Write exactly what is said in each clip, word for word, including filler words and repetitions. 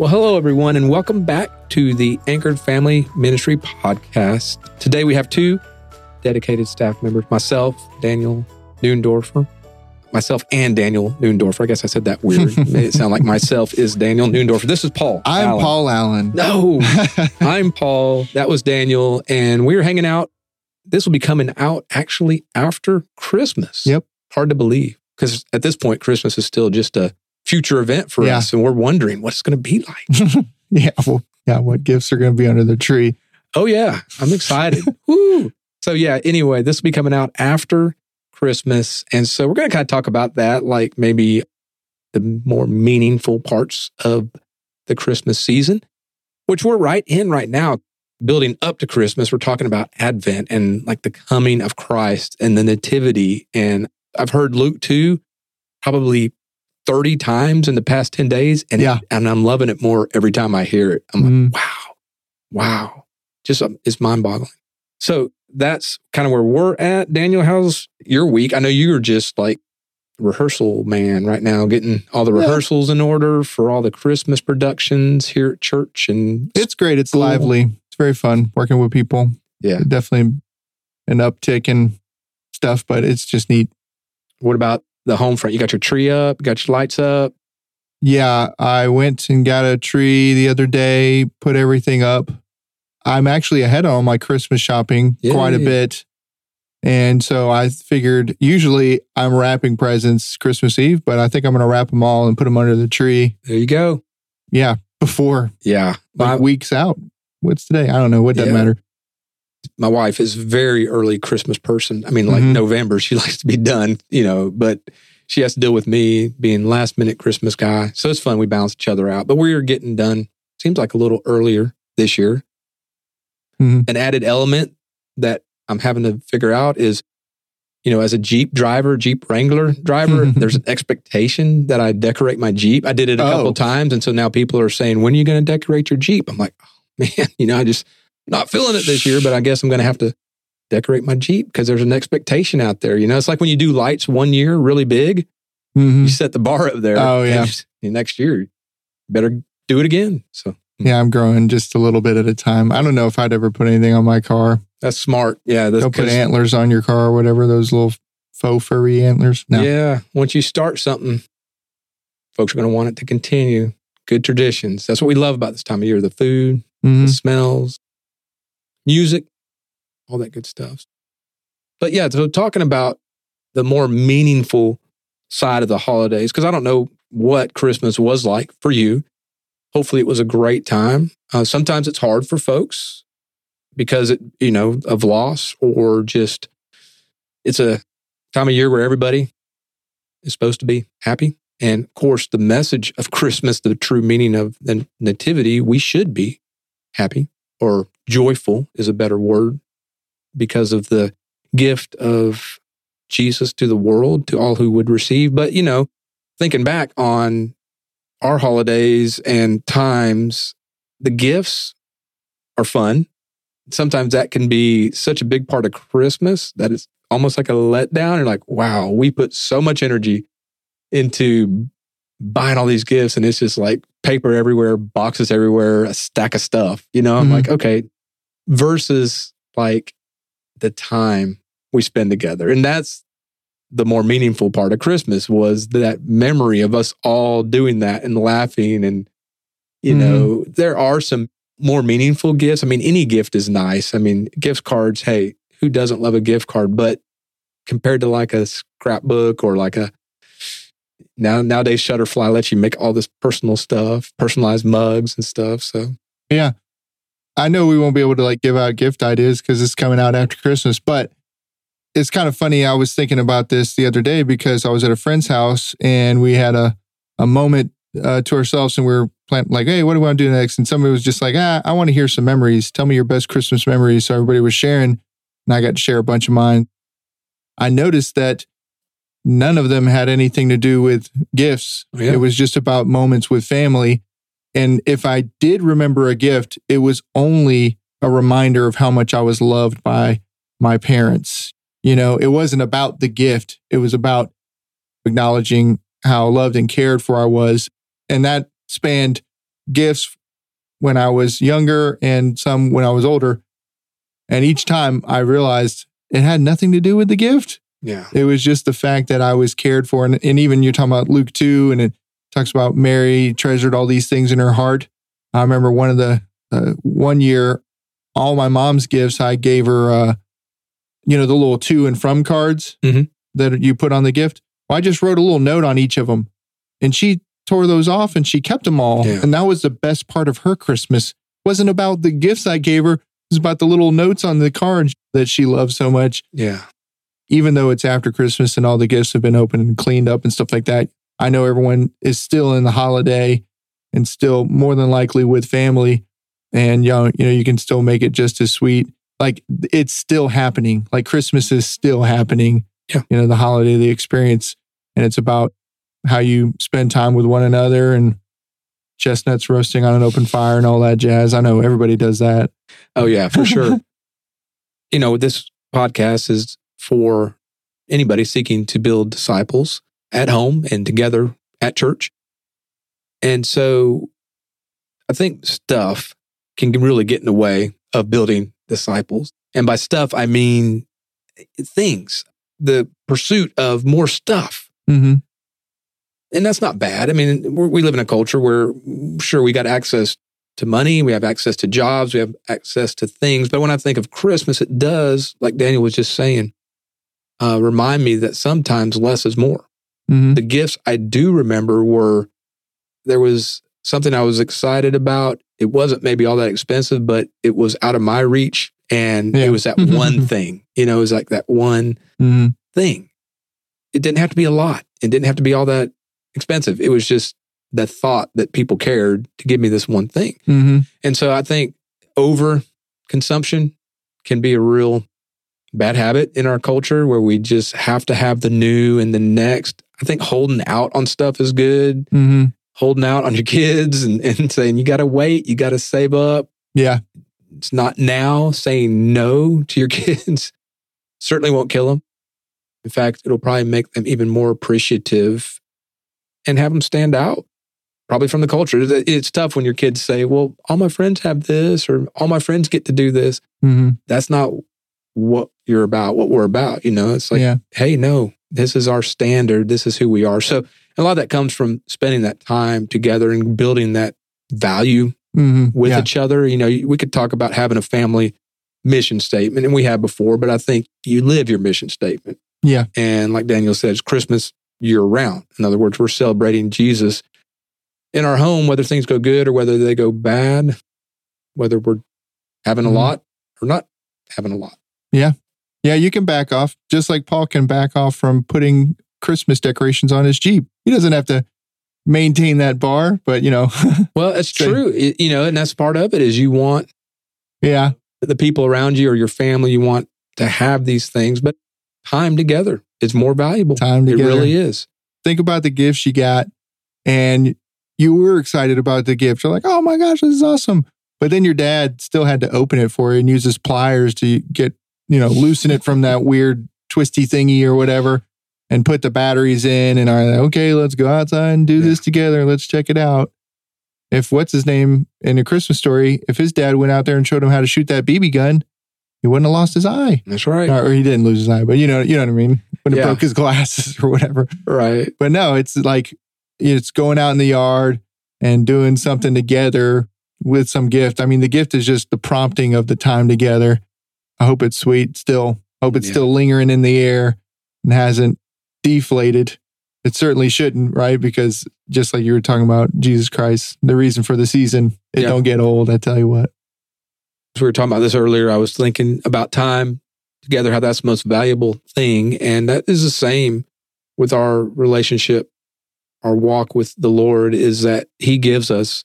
Well, hello, everyone, and welcome back to the Anchored Family Ministry Podcast. Today, we have two dedicated staff members, myself, Daniel Neuendorfer, myself and Daniel Neuendorfer. I guess I said that weird. It made it sound like myself is Daniel Neuendorfer. This is Paul I'm Allen. Paul Allen. No, I'm Paul. That was Daniel, and we were hanging out. This will be coming out actually after Christmas. Yep. Hard to believe, because at this point, Christmas is still just a future event for yeah. us, and we're wondering what's going to be like. yeah, well, yeah, what gifts are going to be under the tree? Oh yeah, I'm excited. Woo! So yeah, anyway, this will be coming out after Christmas, and so we're going to kind of talk about that, like maybe the more meaningful parts of the Christmas season, which we're right in right now, building up to Christmas. We're talking about Advent and like the coming of Christ and the Nativity, and I've heard Luke two probably thirty times in the past ten days. And, yeah. it, and I'm loving it more every time I hear it. I'm mm. like, wow, wow. Just, um, it's mind boggling. So that's kind of where we're at. Daniel, how's your week? I know you were just like rehearsal man right now, getting all the yeah. rehearsals in order for all the Christmas productions here at church. And it's great. It's cool. Lively. It's very fun working with people. Yeah. Definitely an uptick in stuff, but it's just neat. What about the home front? You got your tree up, got your lights up. Yeah, I went and got a tree the other day, put everything up. I'm actually ahead on my Christmas shopping yeah, quite a yeah. bit. And so I figured, usually I'm wrapping presents Christmas Eve, but I think I'm going to wrap them all and put them under the tree. There you go. Yeah, before. Yeah. Like my, weeks out. What's today? I don't know. What does yeah. matter? My wife is very early Christmas person. I mean, like mm-hmm. November, she likes to be done, you know, but she has to deal with me being last minute Christmas guy. So it's fun. We balance each other out, but we're getting done. Seems like a little earlier this year. Mm-hmm. An added element that I'm having to figure out is, you know, as a Jeep driver, Jeep Wrangler driver, there's an expectation that I decorate my Jeep. I did it a oh. couple times. And so now people are saying, when are you going to decorate your Jeep? I'm like, oh, man, you know, I just... not feeling it this year, but I guess I'm going to have to decorate my Jeep because there's an expectation out there. You know, it's like when you do lights one year really big, mm-hmm. you set the bar up there. Oh, yeah. And you, next year, better do it again. So, yeah, I'm growing just a little bit at a time. I don't know if I'd ever put anything on my car. That's smart. Yeah. That's don't put antlers on your car or whatever, those little faux furry antlers. No. Yeah. Once you start something, folks are going to want it to continue. Good traditions. That's what we love about this time of year, the food, mm-hmm. the smells, music, all that good stuff. But yeah, so talking about the more meaningful side of the holidays, because I don't know what Christmas was like for you. Hopefully it was a great time. Uh, sometimes it's hard for folks because, it, you know, of loss or just it's a time of year where everybody is supposed to be happy. And of course, the message of Christmas, the true meaning of the Nativity, we should be happy. Or joyful is a better word, because of the gift of Jesus to the world, to all who would receive. But, you know, thinking back on our holidays and times, the gifts are fun. Sometimes that can be such a big part of Christmas that it's almost like a letdown. You're like, wow, we put so much energy into buying all these gifts, and it's just like paper everywhere, boxes everywhere, a stack of stuff, you know? I'm mm-hmm. like, okay, versus like the time we spend together. And that's the more meaningful part of Christmas, was that memory of us all doing that and laughing. And, you mm-hmm. know, there are some more meaningful gifts. I mean, any gift is nice. I mean, gift cards, hey, who doesn't love a gift card? But compared to like a scrapbook or like a Now nowadays, Shutterfly lets you make all this personal stuff, personalized mugs and stuff. So yeah, I know we won't be able to like give out gift ideas because it's coming out after Christmas. But it's kind of funny. I was thinking about this the other day because I was at a friend's house and we had a a moment uh, to ourselves, and we were planning like, hey, what do we want to do next? And somebody was just like, ah, I want to hear some memories. Tell me your best Christmas memories. So everybody was sharing, and I got to share a bunch of mine. I noticed that none of them had anything to do with gifts. Oh, yeah. It was just about moments with family. And if I did remember a gift, it was only a reminder of how much I was loved by my parents. You know, it wasn't about the gift. It was about acknowledging how loved and cared for I was. And that spanned gifts when I was younger and some when I was older. And each time I realized it had nothing to do with the gift. Yeah. It was just the fact that I was cared for. And, and even you're talking about Luke two, and it talks about Mary treasured all these things in her heart. I remember one of the, uh, one year, all my mom's gifts, I gave her, uh, you know, the little to and from cards mm-hmm. that you put on the gift. Well, I just wrote a little note on each of them, and she tore those off and she kept them all. Yeah. And that was the best part of her Christmas. It wasn't about the gifts I gave her. It was about the little notes on the cards that she loved so much. Yeah. Even though it's after Christmas and all the gifts have been opened and cleaned up and stuff like that, I know everyone is still in the holiday and still more than likely with family. And you know, you know, you can still make it just as sweet. Like it's still happening. Like Christmas is still happening. Yeah. You know, the holiday, the experience. And it's about how you spend time with one another and chestnuts roasting on an open fire and all that jazz. I know everybody does that. Oh yeah, for sure. You know, this podcast is for anybody seeking to build disciples at home and together at church. And so I think stuff can really get in the way of building disciples. And by stuff, I mean things, the pursuit of more stuff. Mm-hmm. And that's not bad. I mean, we're, we live in a culture where, sure, we got access to money, we have access to jobs, we have access to things. But when I think of Christmas, it does, like Daniel was just saying, uh, remind me that sometimes less is more. Mm-hmm. The gifts I do remember were, there was something I was excited about. It wasn't maybe all that expensive, but it was out of my reach. And yeah. It was that one thing, you know, it was like that one mm-hmm. thing. It didn't have to be a lot. It didn't have to be all that expensive. It was just the thought that people cared to give me this one thing. Mm-hmm. And so I think over consumption can be a real bad habit in our culture where we just have to have the new and the next. I think holding out on stuff is good. Mm-hmm. Holding out on your kids and, and saying, you got to wait, you got to save up. Yeah. It's not now. Saying no to your kids certainly won't kill them. In fact, it'll probably make them even more appreciative and have them stand out probably from the culture. It's tough when your kids say, well, all my friends have this or all my friends get to do this. Mm-hmm. That's not what you're about, what we're about. You know, it's like, yeah. Hey, no, this is our standard. This is who we are. So a lot of that comes from spending that time together and building that value mm-hmm. with yeah. each other. You know, we could talk about having a family mission statement, and we have before, but I think you live your mission statement. Yeah. And like Daniel says, Christmas year round. In other words, we're celebrating Jesus in our home, whether things go good or whether they go bad, whether we're having mm-hmm. a lot or not having a lot. Yeah. Yeah, you can back off, just like Paul can back off from putting Christmas decorations on his Jeep. He doesn't have to maintain that bar, but you know. Well, it's so, true. It, you know, and that's part of it is you want yeah, the people around you or your family, you want to have these things, but time together is more valuable. Time together. It really is. Think about the gifts you got and you were excited about the gift. You're like, oh my gosh, this is awesome. But then your dad still had to open it for you and use his pliers to get, you know, loosen it from that weird twisty thingy or whatever and put the batteries in and are like, okay, let's go outside and do yeah. this together. Let's check it out. If what's his name in A Christmas Story, if his dad went out there and showed him how to shoot that B B gun, he wouldn't have lost his eye. That's right. Or, or he didn't lose his eye, but you know, you know what I mean? Wouldn't yeah. have broke his glasses or whatever. Right. But no, it's like, it's going out in the yard and doing something together with some gift. I mean, the gift is just the prompting of the time together. I hope it's sweet still. Hope it's yeah. still lingering in the air and hasn't deflated. It certainly shouldn't, right? Because just like you were talking about Jesus Christ, the reason for the season, it yeah. don't get old, I tell you what. We were talking about this earlier. I was thinking about time together, how that's the most valuable thing. And that is the same with our relationship, our walk with the Lord, is that He gives us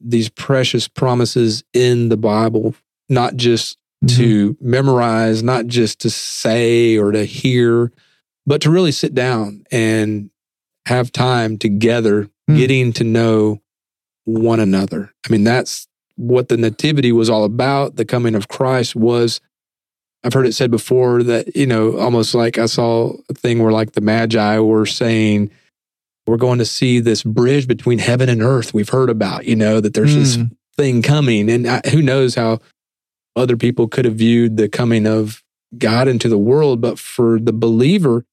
these precious promises in the Bible, not just mm-hmm. to memorize, not just to say or to hear, but to really sit down and have time together, mm. getting to know one another. I mean, that's what the Nativity was all about. The coming of Christ was, I've heard it said before that, you know, almost like I saw a thing where like the Magi were saying, We're going to see this bridge between heaven and earth we've heard about, you know, that there's mm. this thing coming. And I, who knows how other people could have viewed the coming of God into the world. But for the believer,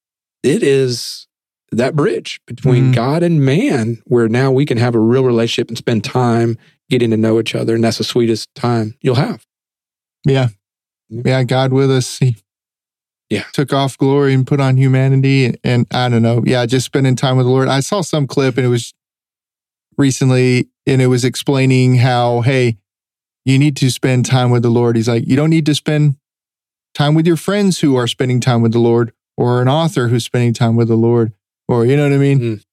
it is that bridge between mm. God and man, where now we can have a real relationship and spend time getting to know each other. And that's the sweetest time you'll have. Yeah. Yeah. God with us. He yeah. took off glory and put on humanity. And, and I don't know. Yeah. Just spending time with the Lord. I saw some clip and it was recently, and it was explaining how, hey, you need to spend time with the Lord. He's like, you don't need to spend time with your friends who are spending time with the Lord, or an author who's spending time with the Lord, or, you know what I mean? Mm.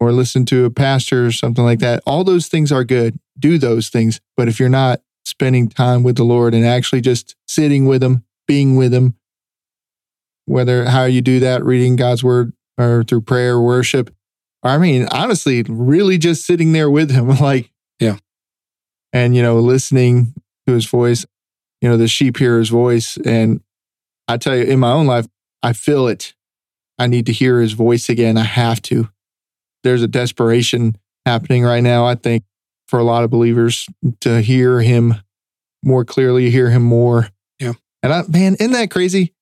Or listen to a pastor or something like that. All those things are good. Do those things. But if you're not spending time with the Lord and actually just sitting with Him, being with Him, whether how you do that, reading God's Word or through prayer, worship, I mean, honestly, really just sitting there with Him, like, yeah, and, you know, listening to His voice, you know, the sheep hear His voice. And I tell you, in my own life, I feel it. I need to hear His voice again. I have to. There's a desperation happening right now, I think, for a lot of believers to hear Him more clearly, hear Him more. Yeah. And I, man, isn't that crazy?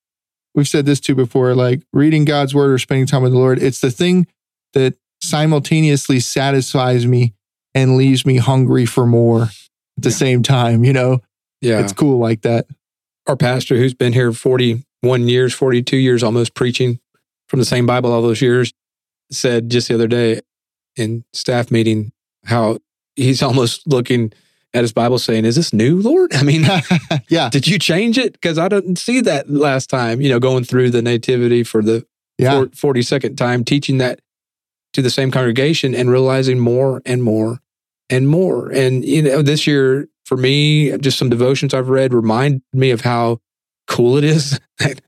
We've said this too before, like reading God's Word or spending time with the Lord. It's the thing that simultaneously satisfies me and leaves me hungry for more at the yeah. same time, you know? Yeah. It's cool like that. Our pastor who's been here forty-one years, forty-two years, almost preaching from the same Bible all those years, said just the other day in staff meeting how he's almost looking at his Bible saying, is this new, Lord? I mean, yeah. did you change it? Because I didn't see that last time, you know, going through the Nativity for the yeah. forty-second time, teaching that to the same congregation and realizing more and more and more. And, you know, this year for me, just some devotions I've read remind me of how cool it is that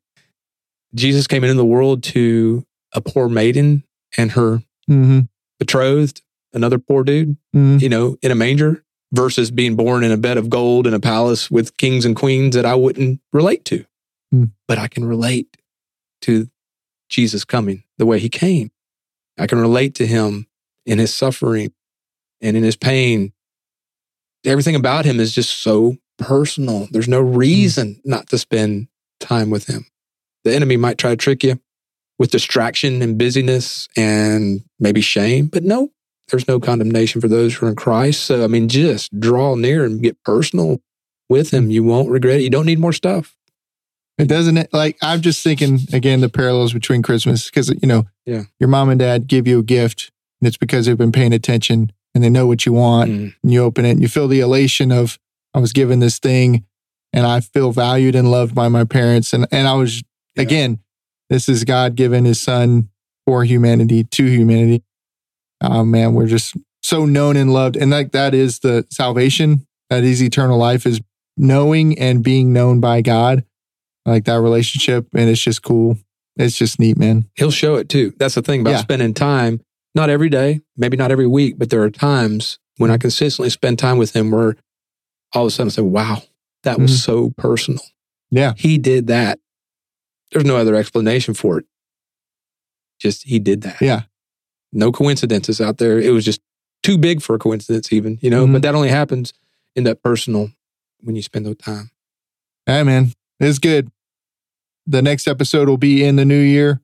Jesus came into the world to a poor maiden and her mm-hmm. betrothed, another poor dude, mm-hmm. you know, in a manger, versus being born in a bed of gold in a palace with kings and queens that I wouldn't relate to. Mm. But I can relate to Jesus coming the way He came. I can relate to Him in His suffering and in His pain. Everything about Him is just so personal. There's no reason mm. not to spend time with Him. The enemy might try to trick you with distraction and busyness and maybe shame, but no, there's no condemnation for those who are in Christ. So, I mean, just draw near and get personal with Him. You won't regret it. You don't need more stuff. It doesn't, like, I'm just thinking, again, the parallels between Christmas, because, you know, yeah. your mom and dad give you a gift, and it's because they've been paying attention and they know what you want, mm. and you open it and you feel the elation of, I was given this thing and I feel valued and loved by my parents. And, and I was, yeah. again, this is God giving His Son for humanity, to humanity. Oh man, we're just so known and loved. And like that, that is the salvation. That is eternal life, is knowing and being known by God. I like that relationship. And it's just cool. It's just neat, man. He'll show it too. That's the thing about yeah. spending time, not every day, maybe not every week, but there are times when I consistently spend time with Him where all of a sudden I say, wow, that mm-hmm. was so personal. Yeah. He did that. There's no other explanation for it. Just He did that. Yeah. No coincidences out there. It was just too big for a coincidence even, you know, mm-hmm. but that only happens in that personal when you spend those time. Hey, man, it's good. The next episode will be in the new year.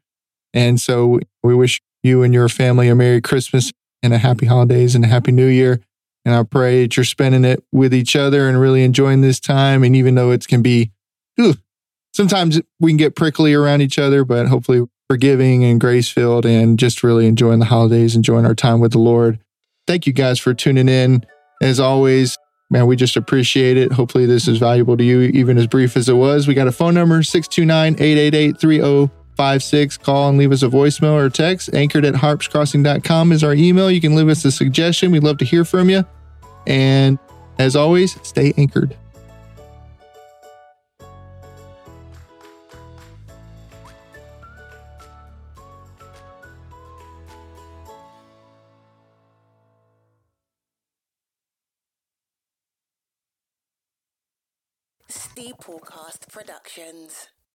And so we wish you and your family a Merry Christmas and a Happy Holidays and a Happy New Year. And I pray that you're spending it with each other and really enjoying this time. And even though it can be, ooh, sometimes we can get prickly around each other, but hopefully forgiving and grace-filled and just really enjoying the holidays, enjoying our time with the Lord. Thank you guys for tuning in. As always, man, we just appreciate it. Hopefully this is valuable to you, even as brief as it was. We got a phone number, six two nine, eight eight eight, three oh five six. Call and leave us a voicemail or text. Anchored at harps crossing dot com is our email. You can leave us a suggestion. We'd love to hear from you. And as always, stay anchored. Steeplecast Productions.